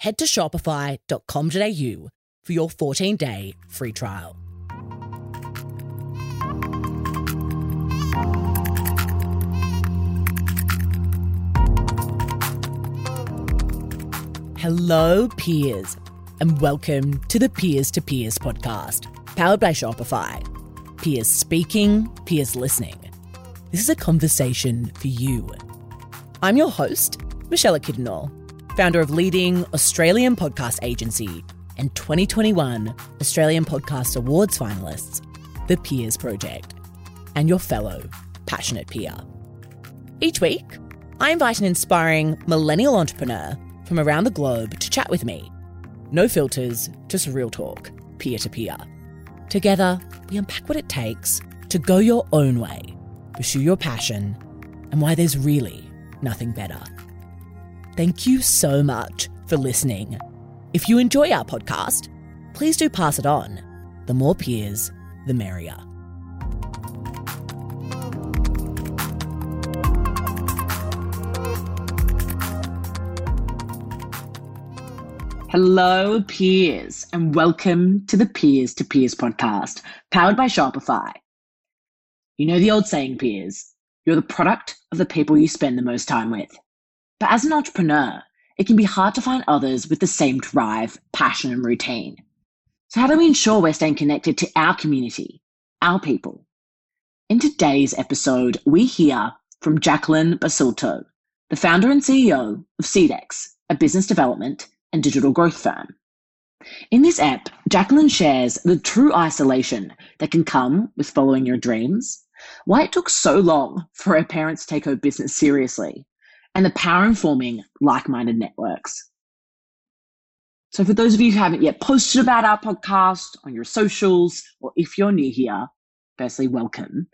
head to shopify.com.au for your 14-day free trial. Hello, peers, and welcome to the Peers to Peers podcast, powered by Shopify. Peers speaking, peers listening. This is a conversation for you. I'm your host, Michelle O'Kidenor, founder of leading Australian podcast agency and 2021 Australian Podcast Awards finalists, The Peers Project, and your fellow passionate peer. Each week, I invite an inspiring millennial entrepreneur from around the globe to chat with me. No filters, just real talk, peer-to-peer. Together, we unpack what it takes to go your own way, pursue your passion, and why there's really nothing better. Thank you so much for listening. If you enjoy our podcast, please do pass it on. The more peers, the merrier. Hello, peers, and welcome to the Peers to Peers podcast, powered by Shopify. You know the old saying, peers, you're the product of the people you spend the most time with. But as an entrepreneur, it can be hard to find others with the same drive, passion, and routine. So how do we ensure we're staying connected to our community, our people? In today's episode, we hear from Jacqueline Basulto, the founder and CEO of SeedX, a business development and digital growth firm. In this app, Jacqueline shares the true isolation that can come with following your dreams, why it took so long for her parents to take her business seriously, and the power in forming like-minded networks. So for those of you who haven't yet posted about our podcast on your socials, or if you're new here, firstly, welcome.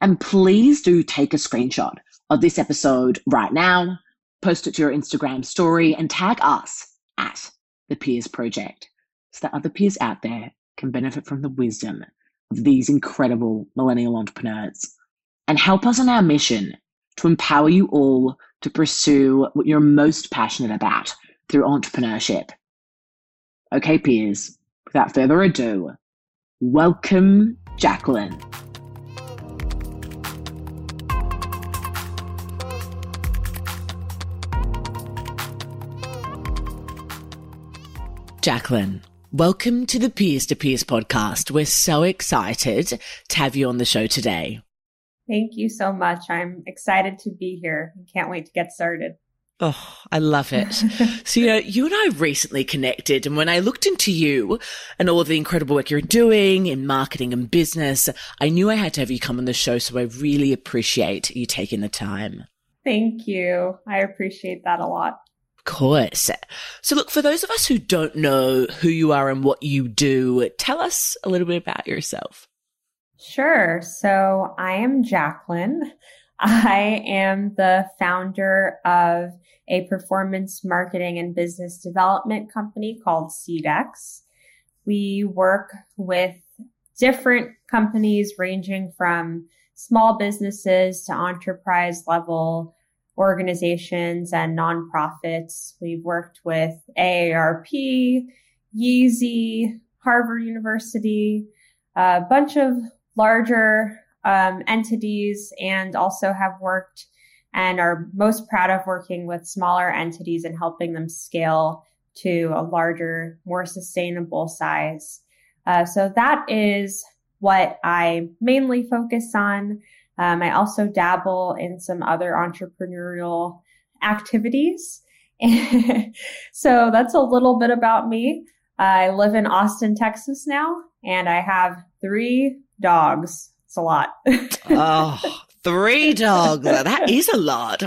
And please do take a screenshot of this episode right now, post it to your Instagram story, and tag us at The Peers Project so that other peers out there can benefit from the wisdom of these incredible millennial entrepreneurs and help us on our mission to empower you all to pursue what you're most passionate about through entrepreneurship. Okay, peers, without further ado, welcome Jacqueline. Jacqueline, welcome to the Peers to Peers podcast. We're so excited to have you on the show today. Thank you so much. I'm excited to be here. Can't wait to get started. Oh, I love it. So, you and I recently connected, and when I looked into you and all of the incredible work you're doing in marketing and business, I knew I had to have you come on the show. So I really appreciate you taking the time. Thank you. I appreciate that a lot. Course. So look, for those of us who don't know who you are and what you do, tell us a little bit about yourself. Sure. So I am Jacqueline. I am the founder of a performance marketing and business development company called SeedX. We work with different companies ranging from small businesses to enterprise level organizations and nonprofits. We've worked with AARP, Yeezy, Harvard University, a bunch of larger entities, and also have worked and are most proud of working with smaller entities and helping them scale to a larger, more sustainable size. So that is what I mainly focus on. I also dabble in some other entrepreneurial activities. So that's a little bit about me. I live in Austin, Texas now, and I have 3 dogs. It's a lot. Oh, 3 dogs. That is a lot.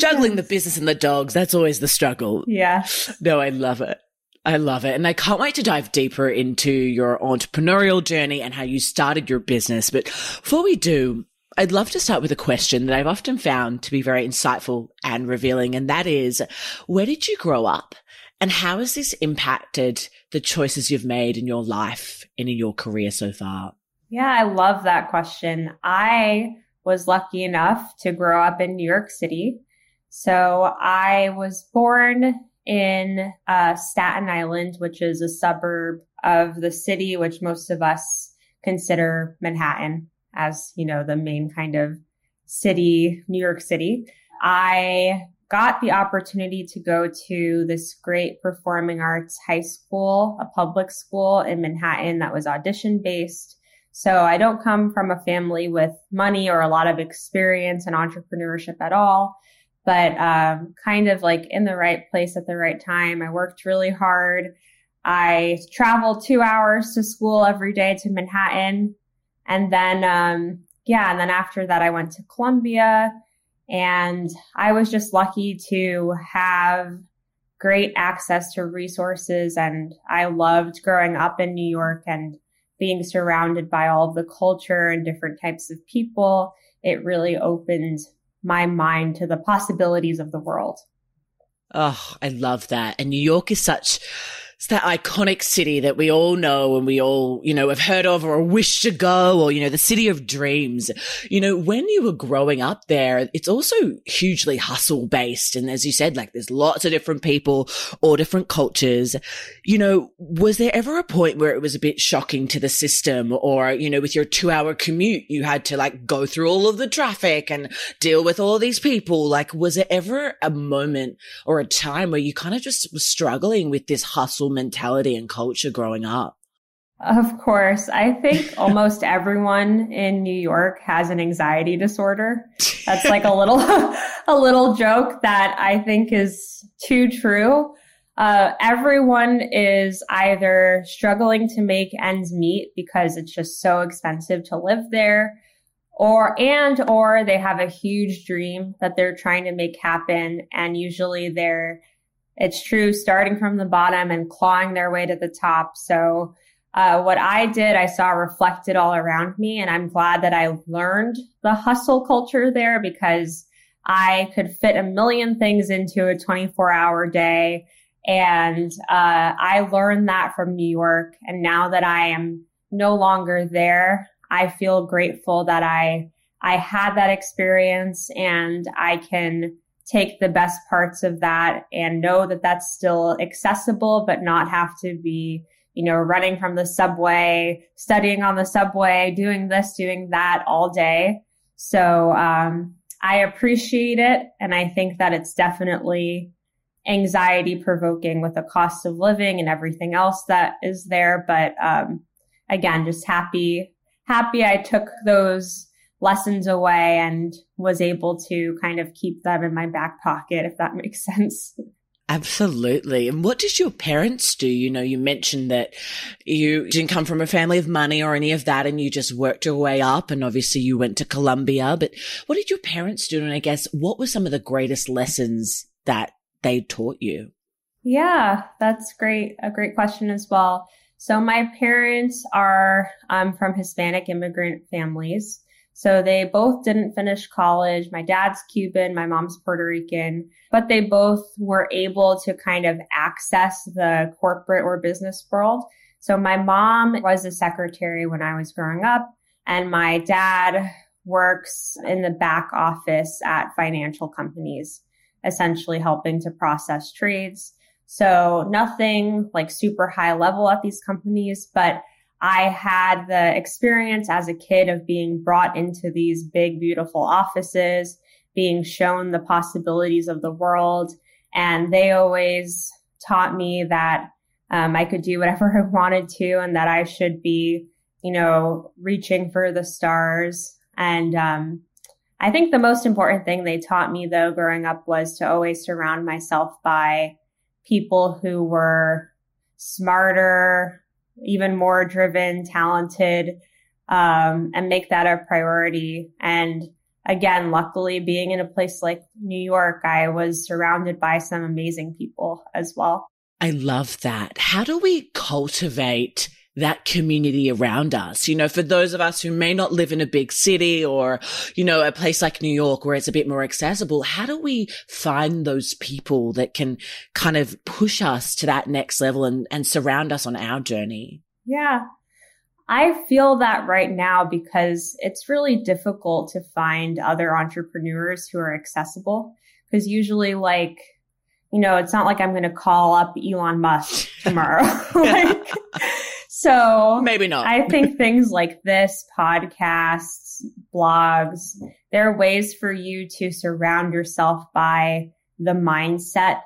Juggling the business and the dogs, that's always the struggle. Yeah. No, I love it. I love it. And I can't wait to dive deeper into your entrepreneurial journey and how you started your business. But before we do, I'd love to start with a question that I've often found to be very insightful and revealing. And that is, where did you grow up? And how has this impacted the choices you've made in your life and in your career so far? Yeah, I love that question. I was lucky enough to grow up in New York City. So I was born in Staten Island, which is a suburb of the city, which most of us consider Manhattan as, you know, the main kind of city, New York City. I got the opportunity to go to this great performing arts high school, a public school in Manhattan that was audition-based. So I don't come from a family with money or a lot of experience in entrepreneurship at all, but kind of like in the right place at the right time. I worked really hard. I traveled 2 hours to school every day to Manhattan. And then, and then after that, I went to Columbia, and I was just lucky to have great access to resources. And I loved growing up in New York and being surrounded by all of the culture and different types of people. It really opened my mind to the possibilities of the world. Oh, I love that. And New York is such... It's that iconic city that we all know and we all, you know, have heard of or wish to go, or, you know, the city of dreams. You know, when you were growing up there, it's also hugely hustle based. And as you said, like there's lots of different people, all different cultures. You know, was there ever a point where it was a bit shocking to the system, or, you know, with your 2 hour commute, you had to like go through all of the traffic and deal with all these people? Like, was there ever a moment or a time where you kind of just was struggling with this hustle mentality and culture growing up? Of course. I think almost everyone in New York has an anxiety disorder. That's like a little joke that I think is too true. Everyone is either struggling to make ends meet because it's just so expensive to live there, or they have a huge dream that they're trying to make happen. And usually it's true, starting from the bottom and clawing their way to the top. So what I did, I saw reflected all around me. And I'm glad that I learned the hustle culture there, because I could fit a million things into a 24-hour day. And I learned that from New York. And now that I am no longer there, I feel grateful that I had that experience, and I can take the best parts of that and know that that's still accessible, but not have to be, you know, running from the subway, studying on the subway, doing this, doing that all day. So I appreciate it. And I think that it's definitely anxiety provoking with the cost of living and everything else that is there. But again, just happy I took those lessons away and was able to kind of keep them in my back pocket, if that makes sense. Absolutely. And what did your parents do? You know, you mentioned that you didn't come from a family of money or any of that, and you just worked your way up. And obviously you went to Columbia, but what did your parents do? And I guess, what were some of the greatest lessons that they taught you? Yeah, that's great. A great question as well. So my parents are from Hispanic immigrant families. So they both didn't finish college. My dad's Cuban, my mom's Puerto Rican, but they both were able to kind of access the corporate or business world. So my mom was a secretary when I was growing up, and my dad works in the back office at financial companies, essentially helping to process trades. So nothing like super high level at these companies, but I had the experience as a kid of being brought into these big, beautiful offices, being shown the possibilities of the world. And they always taught me that I could do whatever I wanted to, and that I should be, you know, reaching for the stars. And I think the most important thing they taught me, though, growing up, was to always surround myself by people who were smarter, even more driven, talented, and make that a priority. And again, luckily, being in a place like New York, I was surrounded by some amazing people as well. I love that. How do we cultivate that community around us? You know, for those of us who may not live in a big city or, you know, a place like New York where it's a bit more accessible, how do we find those people that can kind of push us to that next level and surround us on our journey? Yeah, I feel that right now because it's really difficult to find other entrepreneurs who are accessible because usually like, you know, it's not like I'm going to call up Elon Musk tomorrow. So maybe not. I think things like this, podcasts, blogs, there are ways for you to surround yourself by the mindset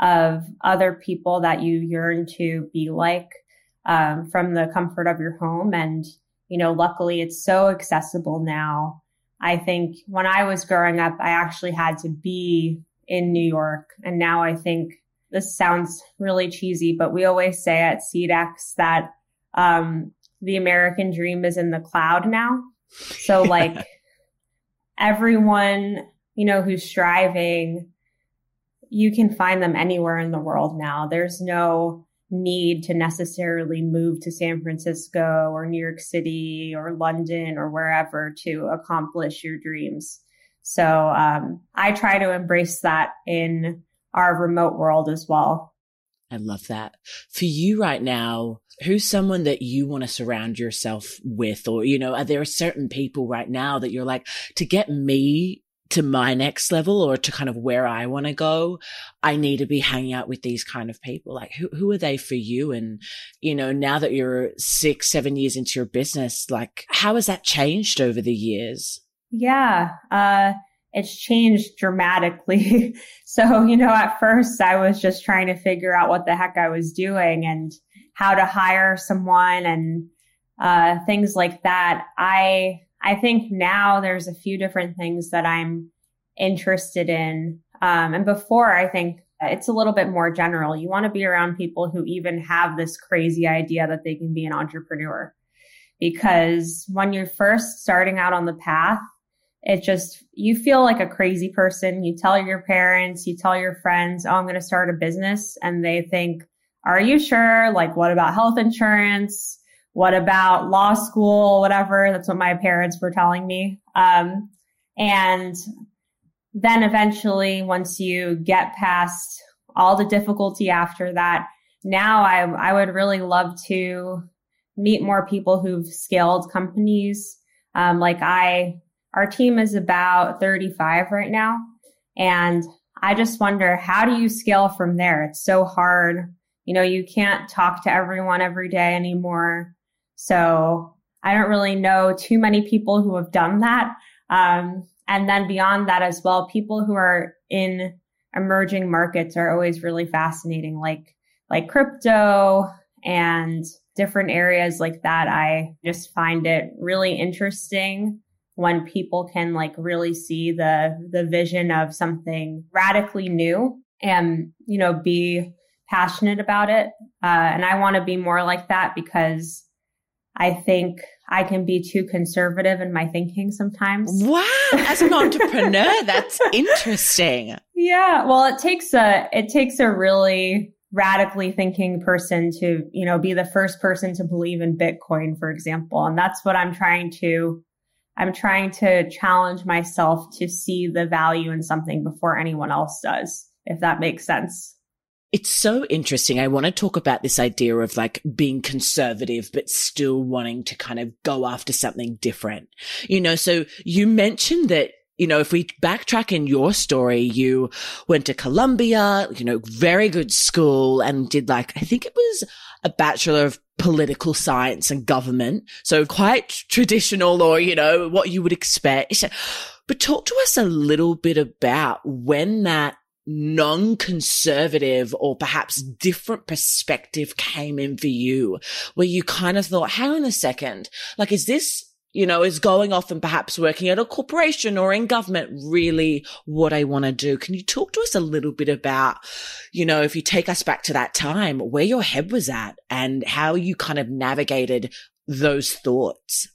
of other people that you yearn to be like from the comfort of your home. And, you know, luckily it's so accessible now. I think when I was growing up, I actually had to be in New York. And now I think this sounds really cheesy, but we always say at SeedX that the American dream is in the cloud now. So like everyone, you know, who's striving, you can find them anywhere in the world now. There's no need to necessarily move to San Francisco or New York City or London or wherever to accomplish your dreams. So I try to embrace that in our remote world as well. I love that. For you right now, who's someone that you want to surround yourself with? Or, you know, are there certain people right now that you're like, to get me to my next level or to kind of where I want to go, I need to be hanging out with these kind of people? Like, who are they for you? And, you know, now that you're 6-7 years into your business, like, how has that changed over the years? Yeah. It's changed dramatically. So, you know, at first I was just trying to figure out what the heck I was doing and how to hire someone and things like that. I think now there's a few different things that I'm interested in. And before, I think it's a little bit more general. You want to be around people who even have this crazy idea that they can be an entrepreneur. Because when you're first starting out on the path, it just, you feel like a crazy person. You tell your parents, you tell your friends, oh, I'm going to start a business. And they think, are you sure? Like, what about health insurance? What about law school? Whatever. That's what my parents were telling me. And then eventually, once you get past all the difficulty after that, now I would really love to meet more people who've scaled companies. Our team is about 35 right now. And I just wonder, how do you scale from there? It's so hard. You know, you can't talk to everyone every day anymore. So I don't really know too many people who have done that. And then beyond that as well, people who are in emerging markets are always really fascinating, like crypto and different areas like that. I just find it really interesting when people can like really see the vision of something radically new and, you know, be passionate about it. And I want to be more like that because I think I can be too conservative in my thinking sometimes. Wow. As an entrepreneur, that's interesting. Yeah. Well, it takes a really radically thinking person to, you know, be the first person to believe in Bitcoin, for example. And that's what I'm trying to challenge myself to see the value in something before anyone else does, if that makes sense. It's so interesting. I want to talk about this idea of like being conservative, but still wanting to kind of go after something different. You know, so you mentioned that, you know, if we backtrack in your story, you went to Columbia, you know, very good school and did like, I think it was a Bachelor of Political Science and Government. So quite traditional or, you know, what you would expect. But talk to us a little bit about when that non-conservative or perhaps different perspective came in for you, where you kind of thought, hang on a second, like, is this, you know, is going off and perhaps working at a corporation or in government really what I want to do? Can you talk to us a little bit about, you know, if you take us back to that time, where your head was at and how you kind of navigated those thoughts?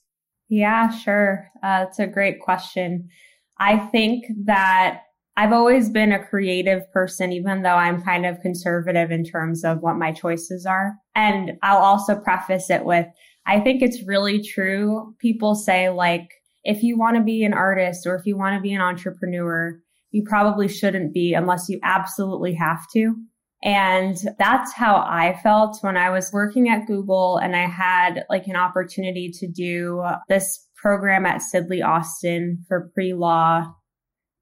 Yeah, sure. That's a great question. I think that I've always been a creative person, even though I'm kind of conservative in terms of what my choices are. And I'll also preface it with, I think it's really true. People say, like, if you want to be an artist or if you want to be an entrepreneur, you probably shouldn't be unless you absolutely have to. And that's how I felt when I was working at Google and I had like an opportunity to do this program at Sidley Austin for pre-law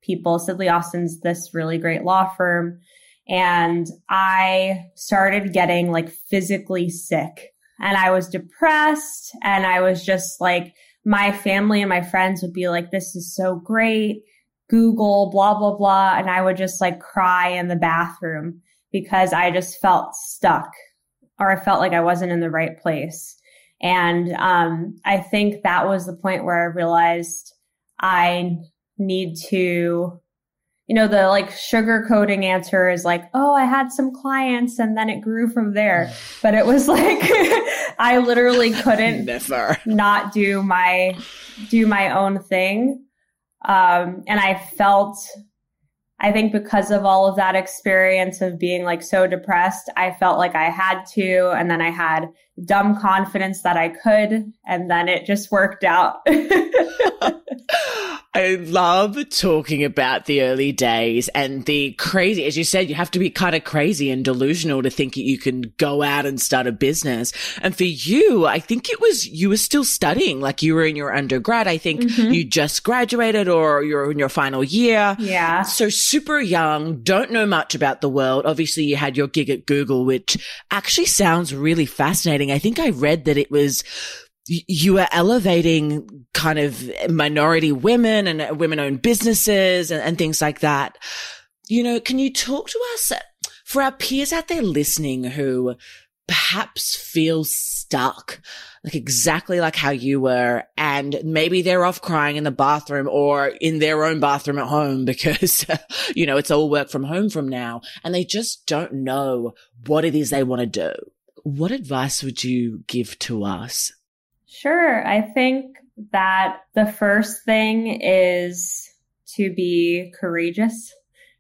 people. Sidley Austin's this really great law firm. And I started getting like physically sick and I was depressed and I was just like, my family and my friends would be like, this is so great, Google, blah, blah, blah. And I would just like cry in the bathroom because I just felt stuck or I felt like I wasn't in the right place. And I think that was the point where I realized I need to, you know, the like sugarcoating answer is like, oh, I had some clients and then it grew from there. But it was like, I literally couldn't not do my own thing. And I felt, I think because of all of that experience of being like so depressed, I felt like I had to, and then I had dumb confidence that I could, and then it just worked out. I love talking about the early days and the crazy, as you said, you have to be kind of crazy and delusional to think you can go out and start a business. And for you, I think it was, you were still studying, like you were in your undergrad. I think you just graduated or you're in your final year. Yeah. So super young, don't know much about the world. Obviously you had your gig at Google, which actually sounds really fascinating. I think I read that it was, you were elevating kind of minority women and women-owned businesses and things like that. You know, can you talk to us, for our peers out there listening who perhaps feel stuck, like exactly like how you were, and maybe they're off crying in the bathroom or in their own bathroom at home because, you know, it's all work from home from now, and they just don't know what it is they want to do. What advice would you give to us? Sure. I think that the first thing is to be courageous,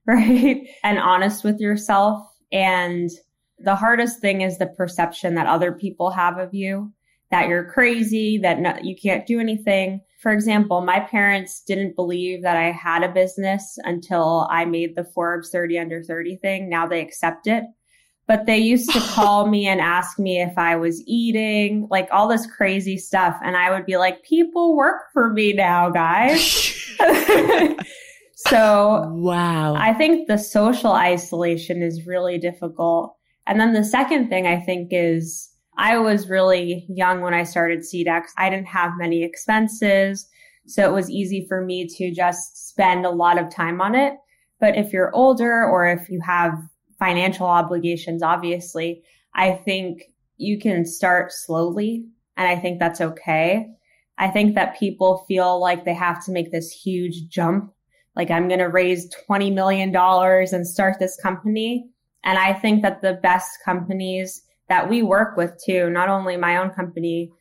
right? And honest with yourself. And the hardest thing is the perception that other people have of you, that you're crazy, that you can't do anything. For example, my parents didn't believe that I had a business until I made the Forbes 30 under 30 thing. Now they accept it. But they used to call me and ask me if I was eating, like all this crazy stuff. And I would be like, people work for me now, guys. So wow. I think the social isolation is really difficult. And then the second thing I think is I was really young when I started SeedX. I didn't have many expenses. So it was easy for me to just spend a lot of time on it. But if you're older or if you have financial obligations, obviously, I think you can start slowly. And I think that's okay. I think that people feel like they have to make this huge jump. Like, I'm going to raise $20 million and start this company. And I think that the best companies that we work with too, not only my own company,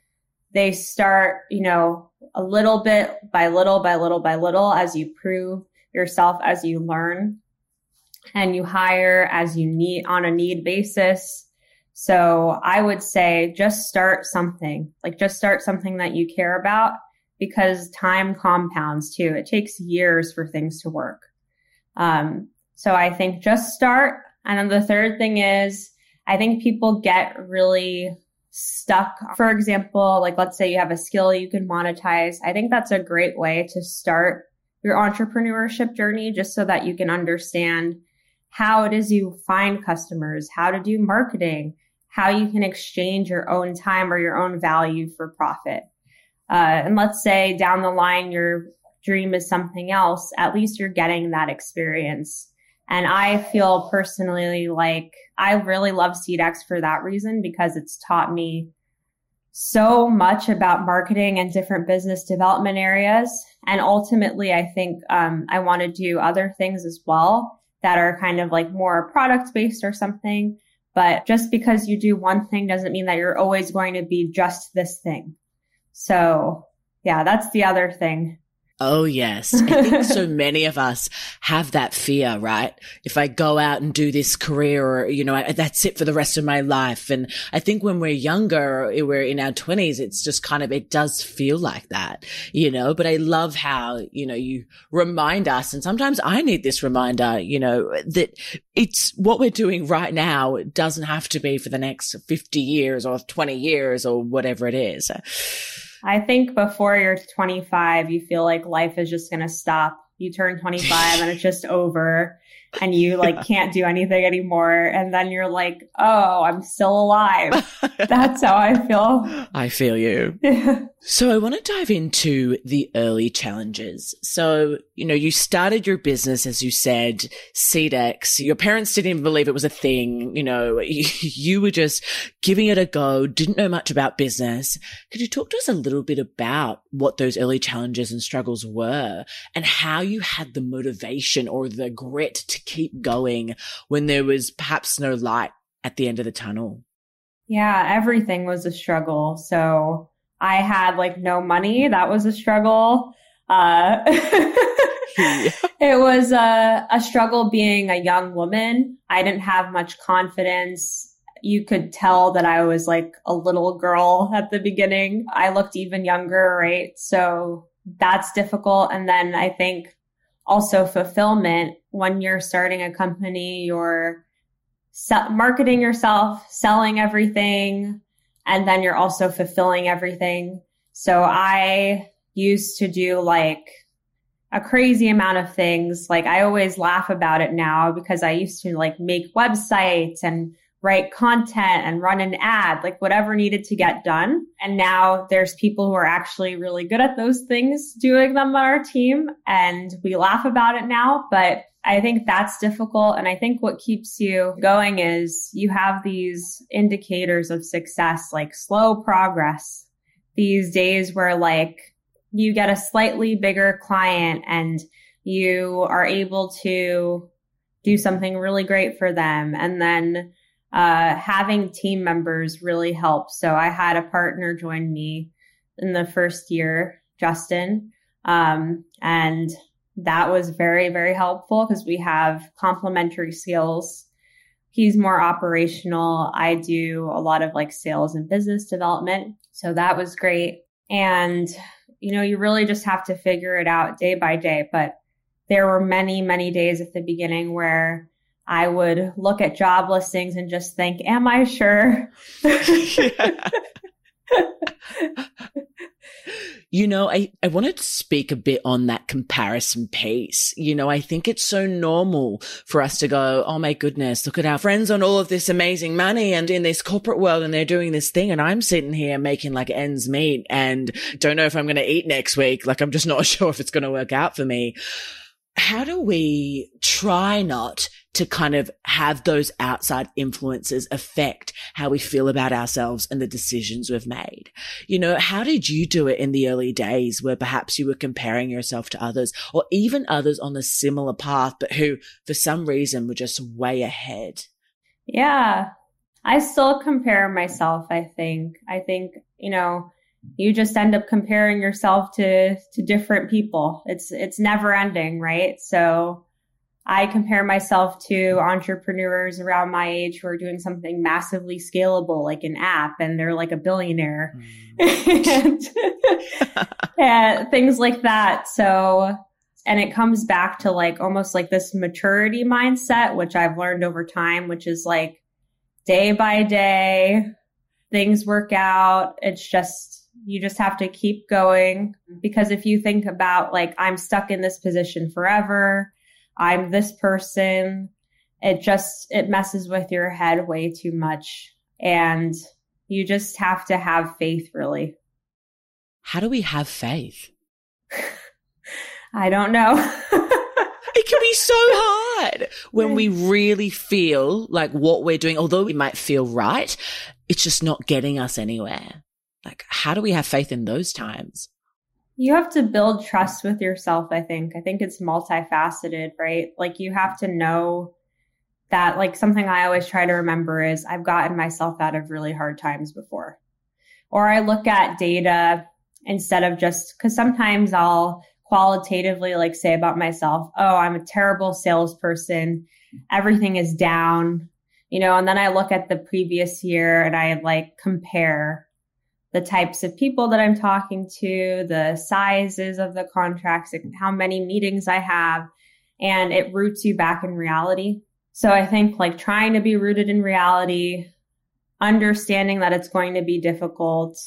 they start, you know, a little bit by little, by little, by little, as you prove yourself, as you learn. And you hire as you need on a need basis. So I would say just start something, like just start something that you care about, because time compounds too. It takes years for things to work. So I think just start. And then the third thing is, I think people get really stuck. For example, like let's say you have a skill you can monetize. I think that's a great way to start your entrepreneurship journey, just so that you can understand how it is you find customers, how to do marketing, how you can exchange your own time or your own value for profit. And let's say down the line, your dream is something else, at least you're getting that experience. And I feel personally like I really love SeedX for that reason, because it's taught me so much about marketing and different business development areas. And ultimately, I think I want to do other things as well that are kind of like more product-based or something. But just because you do one thing doesn't mean that you're always going to be just this thing. So yeah, that's the other thing. Oh, yes. I think so many of us have that fear, right? If I go out and do this career, or, you know, that's it for the rest of my life. And I think when we're younger, we're in our 20s, it's just kind of, it does feel like that, you know, but I love how, you know, you remind us. And sometimes I need this reminder, you know, that it's what we're doing right now. It doesn't have to be for the next 50 years or 20 years or whatever it is. I think before you're 25, you feel like life is just going to stop. You turn 25 and it's just over and you like can't do anything anymore. And then you're like, oh, I'm still alive. That's how I feel. I feel you. So I want to dive into the early challenges. So, you know, you started your business, as you said, SeedX. Your parents didn't even believe it was a thing. You know, you were just giving it a go, didn't know much about business. Could you talk to us a little bit about what those early challenges and struggles were and how you had the motivation or the grit to keep going when there was perhaps no light at the end of the tunnel? Yeah, everything was a struggle. So I had like no money. That was a struggle. It was a struggle being a young woman. I didn't have much confidence. You could tell that I was like a little girl at the beginning. I looked even younger, right? So that's difficult. And then I think also fulfillment. When you're starting a company, you're marketing yourself, selling everything, and then you're also fulfilling everything. So I used to do like a crazy amount of things. Like I always laugh about it now because I used to like make websites and write content and run an ad, like whatever needed to get done. And now there's people who are actually really good at those things doing them on our team. And we laugh about it now, but I think that's difficult. And I think what keeps you going is you have these indicators of success, like slow progress, these days where like you get a slightly bigger client and you are able to do something really great for them. And then having team members really helps. So I had a partner join me in the first year, Justin, and that was very, very helpful because we have complementary skills. He's more operational. I do a lot of like sales and business development. So that was great. And, you know, you really just have to figure it out day by day. But there were many, many days at the beginning where I would look at job listings and just think, am I sure? You know, I wanted to speak a bit on that comparison piece. You know, I think it's so normal for us to go, oh my goodness, look at our friends on all of this amazing money and in this corporate world and they're doing this thing and I'm sitting here making like ends meet and don't know if I'm going to eat next week. Like I'm just not sure if it's going to work out for me. How do we try not to kind of have those outside influences affect how we feel about ourselves and the decisions we've made? You know, how did you do it in the early days where perhaps you were comparing yourself to others or even others on a similar path, but who for some reason were just way ahead? Yeah, I still compare myself, I think. You know, you just end up comparing yourself to different people. It's never ending, right? So I compare myself to entrepreneurs around my age who are doing something massively scalable, like an app, and they're like a billionaire and things like that. So, and it comes back to like almost like this maturity mindset, which I've learned over time, which is like day by day, things work out. It's just, you just have to keep going, because if you think about like, I'm stuck in this position forever, I'm this person, it messes with your head way too much. And you just have to have faith, really. How do we have faith? I don't know. It can be so hard when we really feel like what we're doing, although we might feel right, it's just not getting us anywhere. Like, how do we have faith in those times? You have to build trust with yourself, I think. I think it's multifaceted, right? Like, you have to know that, like, something I always try to remember is I've gotten myself out of really hard times before. Or I look at data instead of just, because sometimes I'll qualitatively like say about myself, oh, I'm a terrible salesperson. Everything is down, you know, and then I look at the previous year and I like compare the types of people that I'm talking to, the sizes of the contracts, how many meetings I have, and it roots you back in reality. So I think like trying to be rooted in reality, understanding that it's going to be difficult,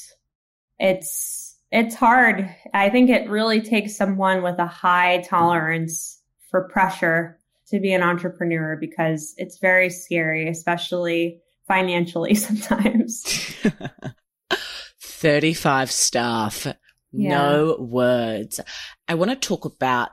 it's hard. I think it really takes someone with a high tolerance for pressure to be an entrepreneur because it's very scary, especially financially sometimes. 35 staff, yeah. No words. I want to talk about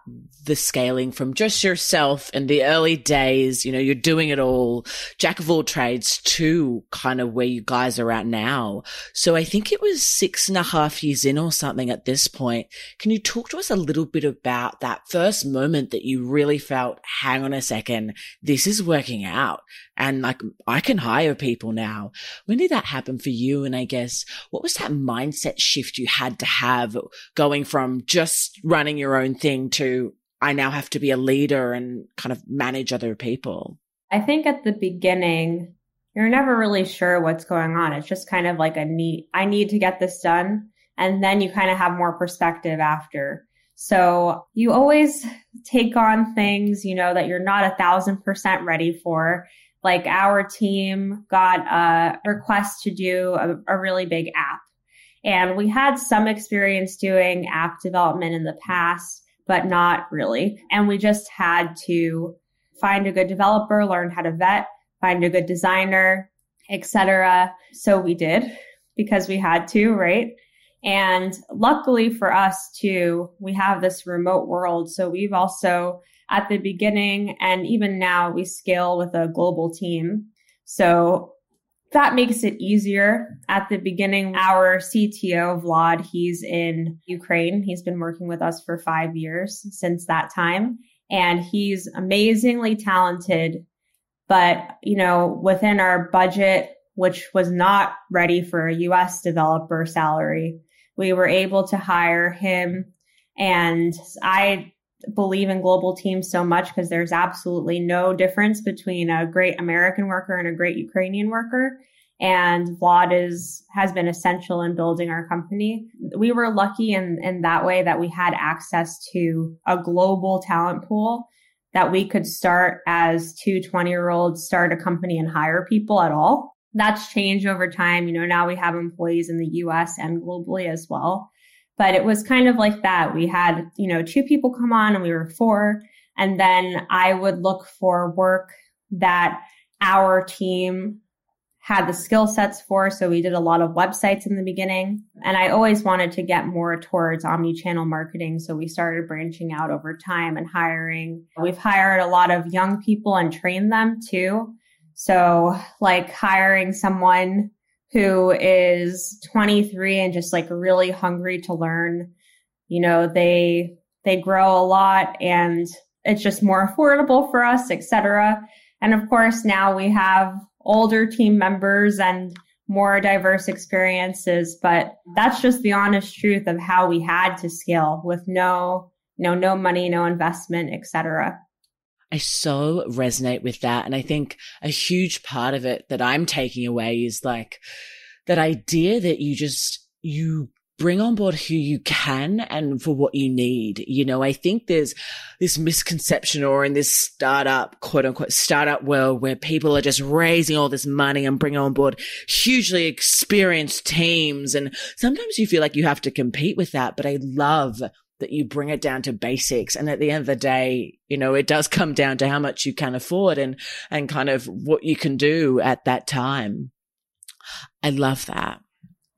the scaling from just yourself in the early days, you know, you're doing it all, jack of all trades, to kind of where you guys are at now. So I think it was 6.5 years in or something at this point. Can you talk to us a little bit about that first moment that you really felt, hang on a second, this is working out and like I can hire people now? When did that happen for you? And I guess what was that mindset shift you had to have going from just running your own thing to I now have to be a leader and kind of manage other people? I think at the beginning, you're never really sure what's going on. It's just kind of like I need to get this done. And then you kind of have more perspective after. So you always take on things, you know, that you're not 1,000% ready for. Like our team got a request to do a really big app. And we had some experience doing app development in the past, but not really. And we just had to find a good developer, learn how to vet, find a good designer, etc. So we did because we had to, right? And luckily for us too, we have this remote world. So we've also at the beginning and even now we scale with a global team. So that makes it easier. At the beginning, our CTO, Vlad, he's in Ukraine. He's been working with us for 5 years since that time. And he's amazingly talented. But, you know, within our budget, which was not ready for a US developer salary, we were able to hire him. And I believe in global teams so much because there's absolutely no difference between a great American worker and a great Ukrainian worker. And Vlad has been essential in building our company. We were lucky in that way that we had access to a global talent pool that we could start as 20-year-olds, start a company and hire people at all. That's changed over time. You know, now we have employees in the US and globally as well. But it was kind of like that. We had, you know, 2 people come on and we were 4. And then I would look for work that our team had the skill sets for. So we did a lot of websites in the beginning. And I always wanted to get more towards omnichannel marketing. So we started branching out over time and hiring. We've hired a lot of young people and trained them too. So like hiring someone who is 23 and just like really hungry to learn. You know, they grow a lot and it's just more affordable for us, etc. And of course, now we have older team members and more diverse experiences, but that's just the honest truth of how we had to scale with no money, no investment, etc. I so resonate with that. And I think a huge part of it that I'm taking away is like that idea that you bring on board who you can and for what you need. You know, I think there's this misconception or in this startup, quote unquote, startup world where people are just raising all this money and bringing on board hugely experienced teams. And sometimes you feel like you have to compete with that, but I love that you bring it down to basics. And at the end of the day, you know, it does come down to how much you can afford and kind of what you can do at that time. I love that.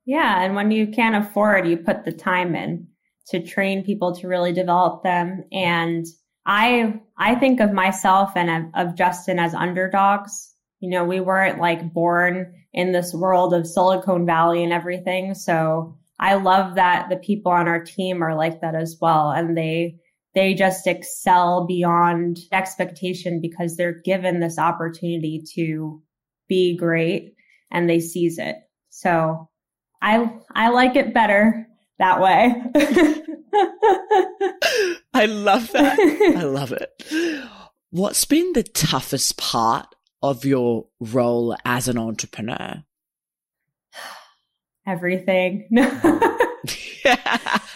Yeah. And when you can't afford, you put the time in to train people to really develop them. And I think of myself and of Justin as underdogs. You know, we weren't like born in this world of Silicon Valley and everything. So I love that the people on our team are like that as well. And they just excel beyond expectation because they're given this opportunity to be great and they seize it. So I like it better that way. I love that. I love it. What's been the toughest part of your role as an entrepreneur? Everything.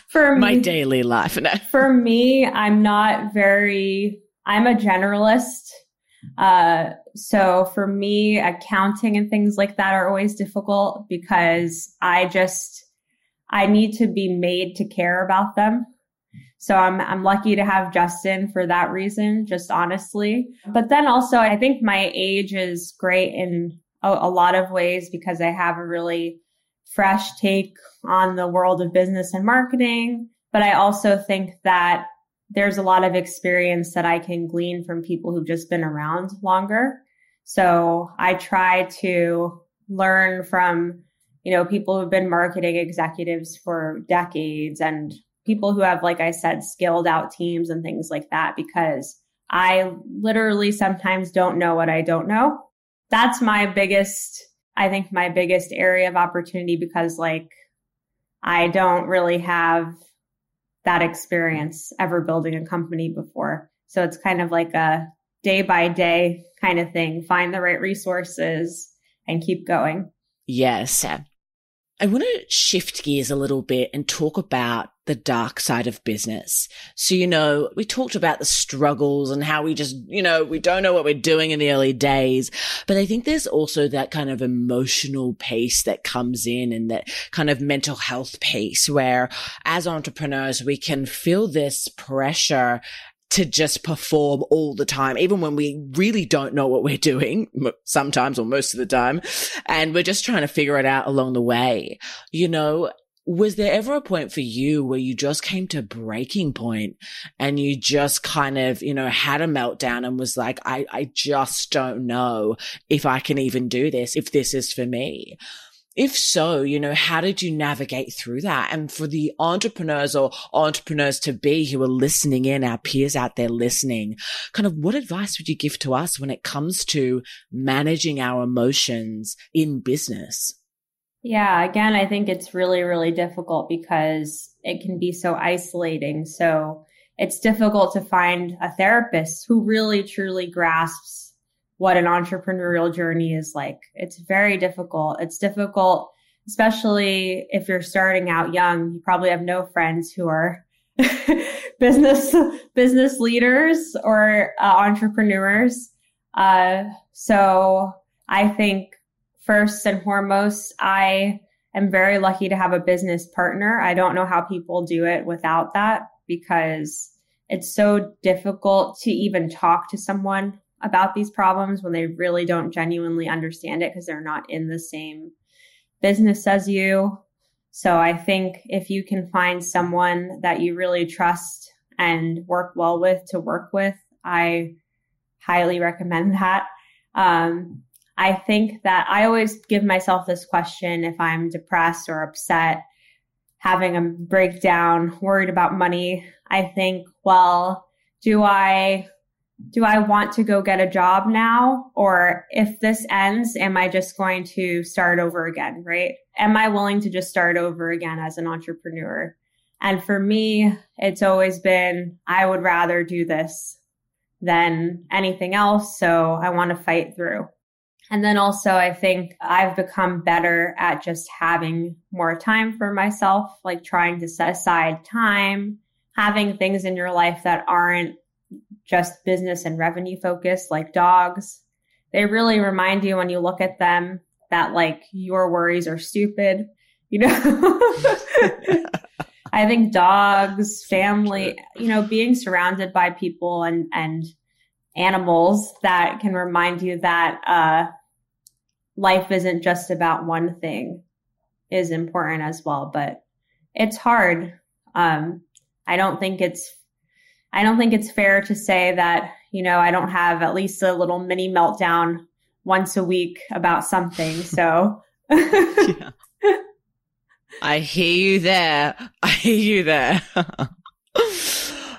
For me, my daily life. For me, I'm a generalist. So for me, accounting and things like that are always difficult because I need to be made to care about them. So I'm lucky to have Justin for that reason, just honestly. But then also, I think my age is great in a lot of ways because I have a really fresh take on the world of business and marketing. But I also think that there's a lot of experience that I can glean from people who've just been around longer. So I try to learn from, people who've been marketing executives for decades and people who have, like I said, skilled out teams and things like that, because I literally sometimes don't know what I don't know. That's my biggest area of opportunity, because I don't really have that experience ever building a company before. So it's kind of like a day by day kind of thing. Find the right resources and keep going. Yes. I want to shift gears a little bit and talk about the dark side of business. So, we talked about the struggles and how we just, we don't know what we're doing in the early days. But I think there's also that kind of emotional pace that comes in, and that kind of mental health pace where, as entrepreneurs, we can feel this pressure to just perform all the time, even when we really don't know what we're doing sometimes, or most of the time. And we're just trying to figure it out along the way. Was there ever a point for you where you just came to a breaking point and you just kind of, had a meltdown and was like, I just don't know if I can even do this, if this is for me? If so, how did you navigate through that? And for the entrepreneurs or entrepreneurs to be who are listening in, our peers out there listening, kind of what advice would you give to us when it comes to managing our emotions in business? Yeah, again, I think it's really, really difficult because it can be so isolating. So it's difficult to find a therapist who really, truly grasps what an entrepreneurial journey is like. It's very difficult. It's difficult, especially if you're starting out young. You probably have no friends who are business leaders or entrepreneurs. So I think first and foremost, I am very lucky to have a business partner. I don't know how people do it without that, because it's so difficult to even talk to someone about these problems when they really don't genuinely understand it, because they're not in the same business as you. So I think if you can find someone that you really trust and work well with to work with, I highly recommend that. I think that I always give myself this question if I'm depressed or upset, having a breakdown, worried about money. I think, well, do I want to go get a job now? Or if this ends, am I just going to start over again, right? Am I willing to just start over again as an entrepreneur? And for me, it's always been, I would rather do this than anything else. So I want to fight through. And then also, I think I've become better at just having more time for myself, like trying to set aside time, having things in your life that aren't just business and revenue focused, like dogs. They really remind you when you look at them that your worries are stupid. I think dogs, family, being surrounded by people and animals that can remind you that life isn't just about one thing is important as well. But it's hard. I don't think it's fair to say that, I don't have at least a little mini meltdown once a week about something. So yeah. I hear you there.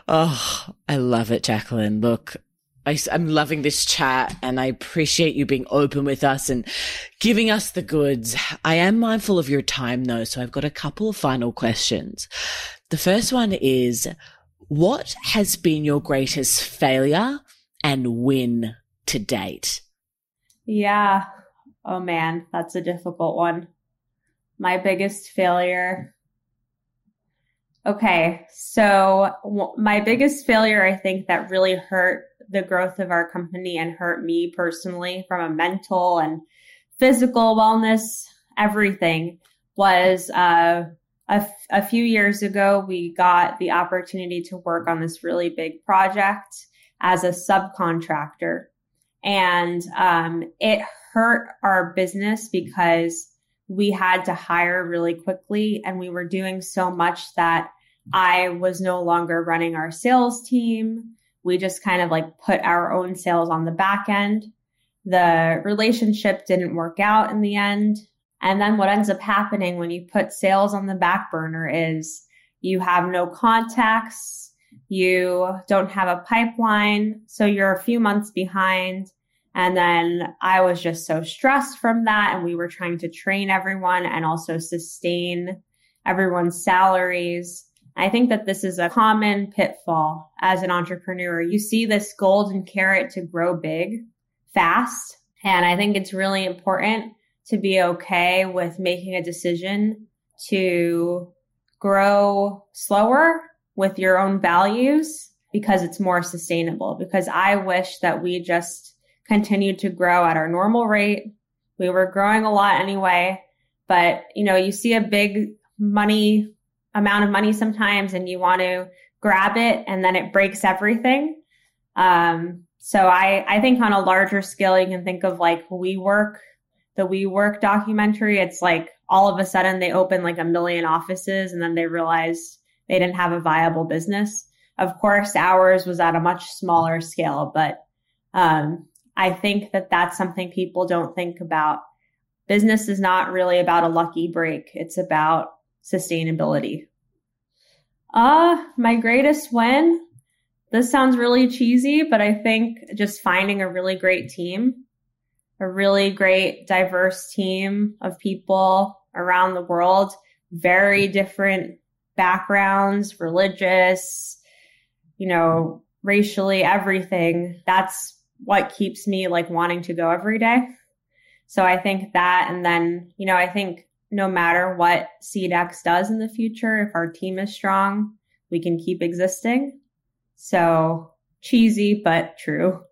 Oh, I love it, Jacqueline. Look, I'm loving this chat, and I appreciate you being open with us and giving us the goods. I am mindful of your time though, so I've got a couple of final questions. The first one is, what has been your greatest failure and win to date? Yeah. Oh man, that's a difficult one. My biggest failure. Okay. So my biggest failure, I think, that really hurt the growth of our company and hurt me personally from a mental and physical wellness, everything, was a few years ago, we got the opportunity to work on this really big project as a subcontractor. And it hurt our business because we had to hire really quickly, and we were doing so much that I was no longer running our sales team. We just kind of like put our own sales on the back end. The relationship didn't work out in the end. And then what ends up happening when you put sales on the back burner is you have no contacts, you don't have a pipeline, so you're a few months behind. And then I was just so stressed from that. And we were trying to train everyone and also sustain everyone's salaries. I think that this is a common pitfall as an entrepreneur. You see this golden carrot to grow big fast. And I think it's really important to be okay with making a decision to grow slower with your own values, because it's more sustainable. Because I wish that we just continued to grow at our normal rate. We were growing a lot anyway, but you know, you see a big money amount of money sometimes and you want to grab it, and then it breaks everything. So I think on a larger scale, you can think of like WeWork, the WeWork documentary. It's like all of a sudden they open like 1 million offices, and then they realized they didn't have a viable business. Of course, ours was at a much smaller scale, but I think that that's something people don't think about. Business is not really about a lucky break. It's about sustainability. My greatest win. This sounds really cheesy, but I think just finding a really great team, a really great diverse team of people around the world, very different backgrounds, religious, you know, racially, everything. That's what keeps me like wanting to go every day. So I think that, and then, you know, I think no matter what SeedX does in the future, if our team is strong, we can keep existing. So cheesy, but true.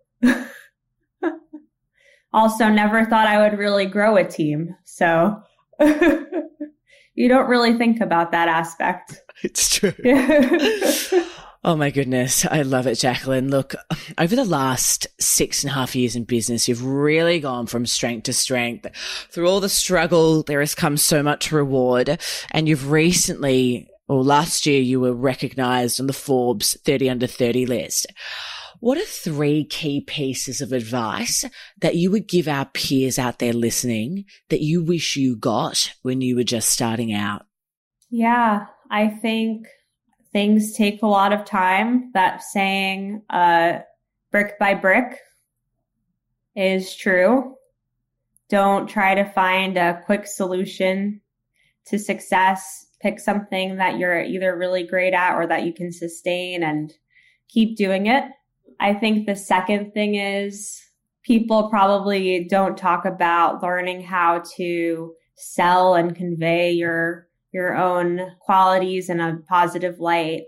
Also, never thought I would really grow a team. So you don't really think about that aspect. It's true. Oh my goodness. I love it, Jacqueline. Look, over the last 6.5 years in business, you've really gone from strength to strength. Through all the struggle, there has come so much reward. And you've recently, or last year, you were recognized on the Forbes 30 under 30 list. What are 3 key pieces of advice that you would give our peers out there listening that you wish you got when you were just starting out? Yeah, I think things take a lot of time. That saying, brick by brick, is true. Don't try to find a quick solution to success. Pick something that you're either really great at or that you can sustain, and keep doing it. I think the second thing is, people probably don't talk about learning how to sell and convey your own qualities in a positive light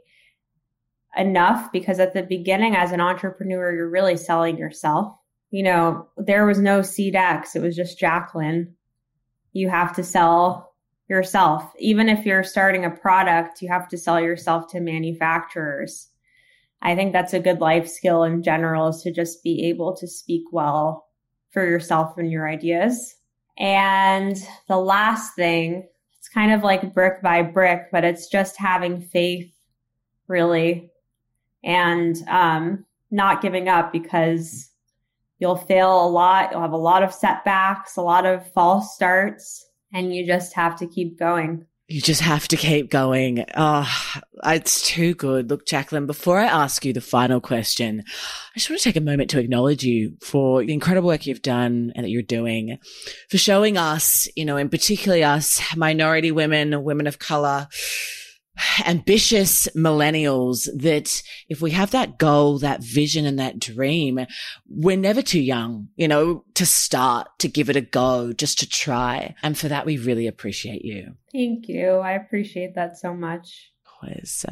enough, because at the beginning as an entrepreneur, you're really selling yourself. You know, there was no SeedX. It was just Jacqueline. You have to sell yourself. Even if you're starting a product, you have to sell yourself to manufacturers. I think that's a good life skill in general, is to just be able to speak well for yourself and your ideas. And the last thing, it's kind of like brick by brick, but it's just having faith, really, and not giving up, because you'll fail a lot. You'll have a lot of setbacks, a lot of false starts, and you just have to keep going. You just have to keep going. Oh, It's too good. Look, Jacqueline, before I ask you the final question, I just want to take a moment to acknowledge you for the incredible work you've done and that you're doing, for showing us, you know, and particularly us, minority women, women of color, ambitious millennials, that if we have that goal, that vision and that dream, we're never too young, you know, to start, to give it a go, just to try. And for that, we really appreciate you. Thank you. I appreciate that so much. Always.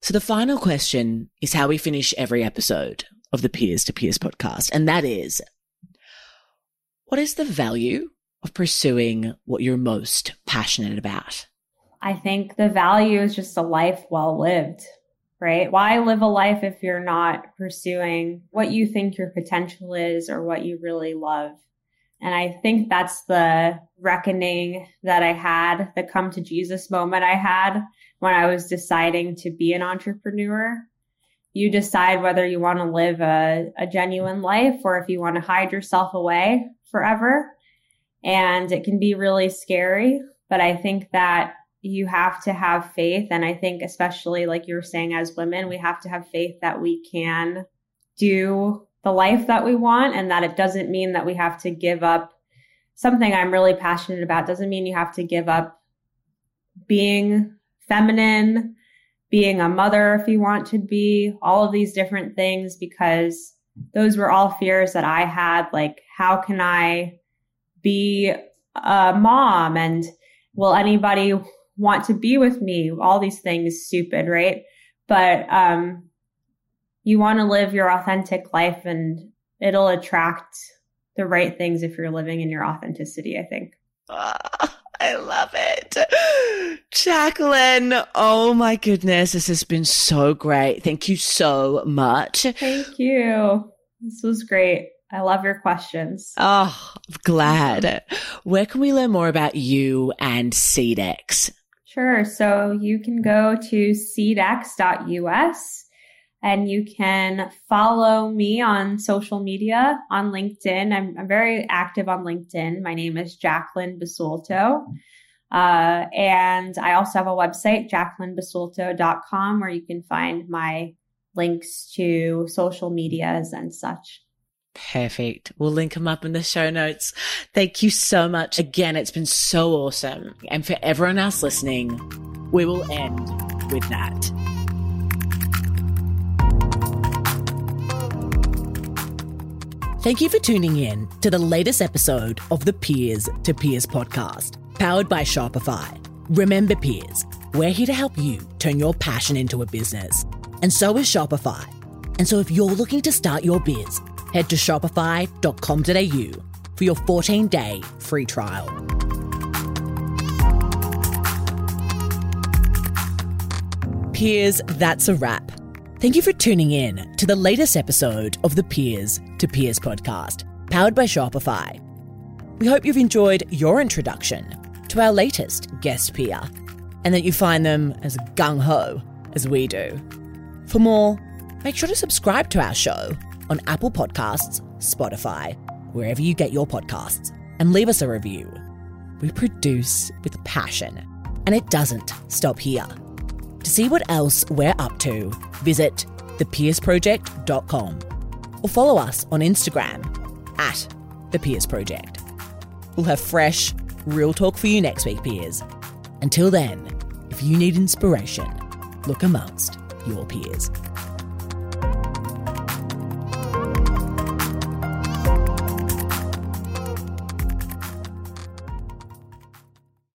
So the final question is how we finish every episode of the Peers to Peers podcast. And that is, what is the value of pursuing what you're most passionate about? I think the value is just a life well lived, right? Why live a life if you're not pursuing what you think your potential is or what you really love? And I think that's the reckoning that I had, the come to Jesus moment I had when I was deciding to be an entrepreneur. You decide whether you want to live a genuine life or if you want to hide yourself away forever. And it can be really scary, but I think that you have to have faith. And I think especially like you were saying, as women, we have to have faith that we can do the life that we want and that it doesn't mean that we have to give up something I'm really passionate about. Doesn't mean you have to give up being feminine, being a mother if you want to be, all of these different things, because those were all fears that I had. Like, how can I be a mom? And will anybody want to be with me? All these things, stupid, right? But you want to live your authentic life and it'll attract the right things if you're living in your authenticity, I think. Oh, I love it. Jacqueline, oh my goodness, this has been so great. Thank you so much. Thank you. This was great. I love your questions. Oh, I'm glad. Where can we learn more about you and SeedX? Sure. So you can go to seedx.us and you can follow me on social media, on LinkedIn. I'm very active on LinkedIn. My name is Jacqueline Basulto. And I also have a website, JacquelineBasulto.com, where you can find my links to social medias and such. Perfect. We'll link them up in the show notes. Thank you so much. Again, it's been so awesome. And for everyone else listening, we will end with that. Thank you for tuning in to the latest episode of the Peers to Peers podcast, powered by Shopify. Remember, peers, we're here to help you turn your passion into a business. And so is Shopify. And so if you're looking to start your biz, head to shopify.com.au for your 14-day free trial. Peers, that's a wrap. Thank you for tuning in to the latest episode of the Peers to Peers podcast, powered by Shopify. We hope you've enjoyed your introduction to our latest guest peer and that you find them as gung-ho as we do. For more, make sure to subscribe to our show on Apple Podcasts, Spotify, wherever you get your podcasts, and leave us a review. We produce with passion, and it doesn't stop here. To see what else we're up to, visit thepeersproject.com or follow us on Instagram at thepeersproject. We'll have fresh, real talk for you next week, peers. Until then, if you need inspiration, look amongst your peers.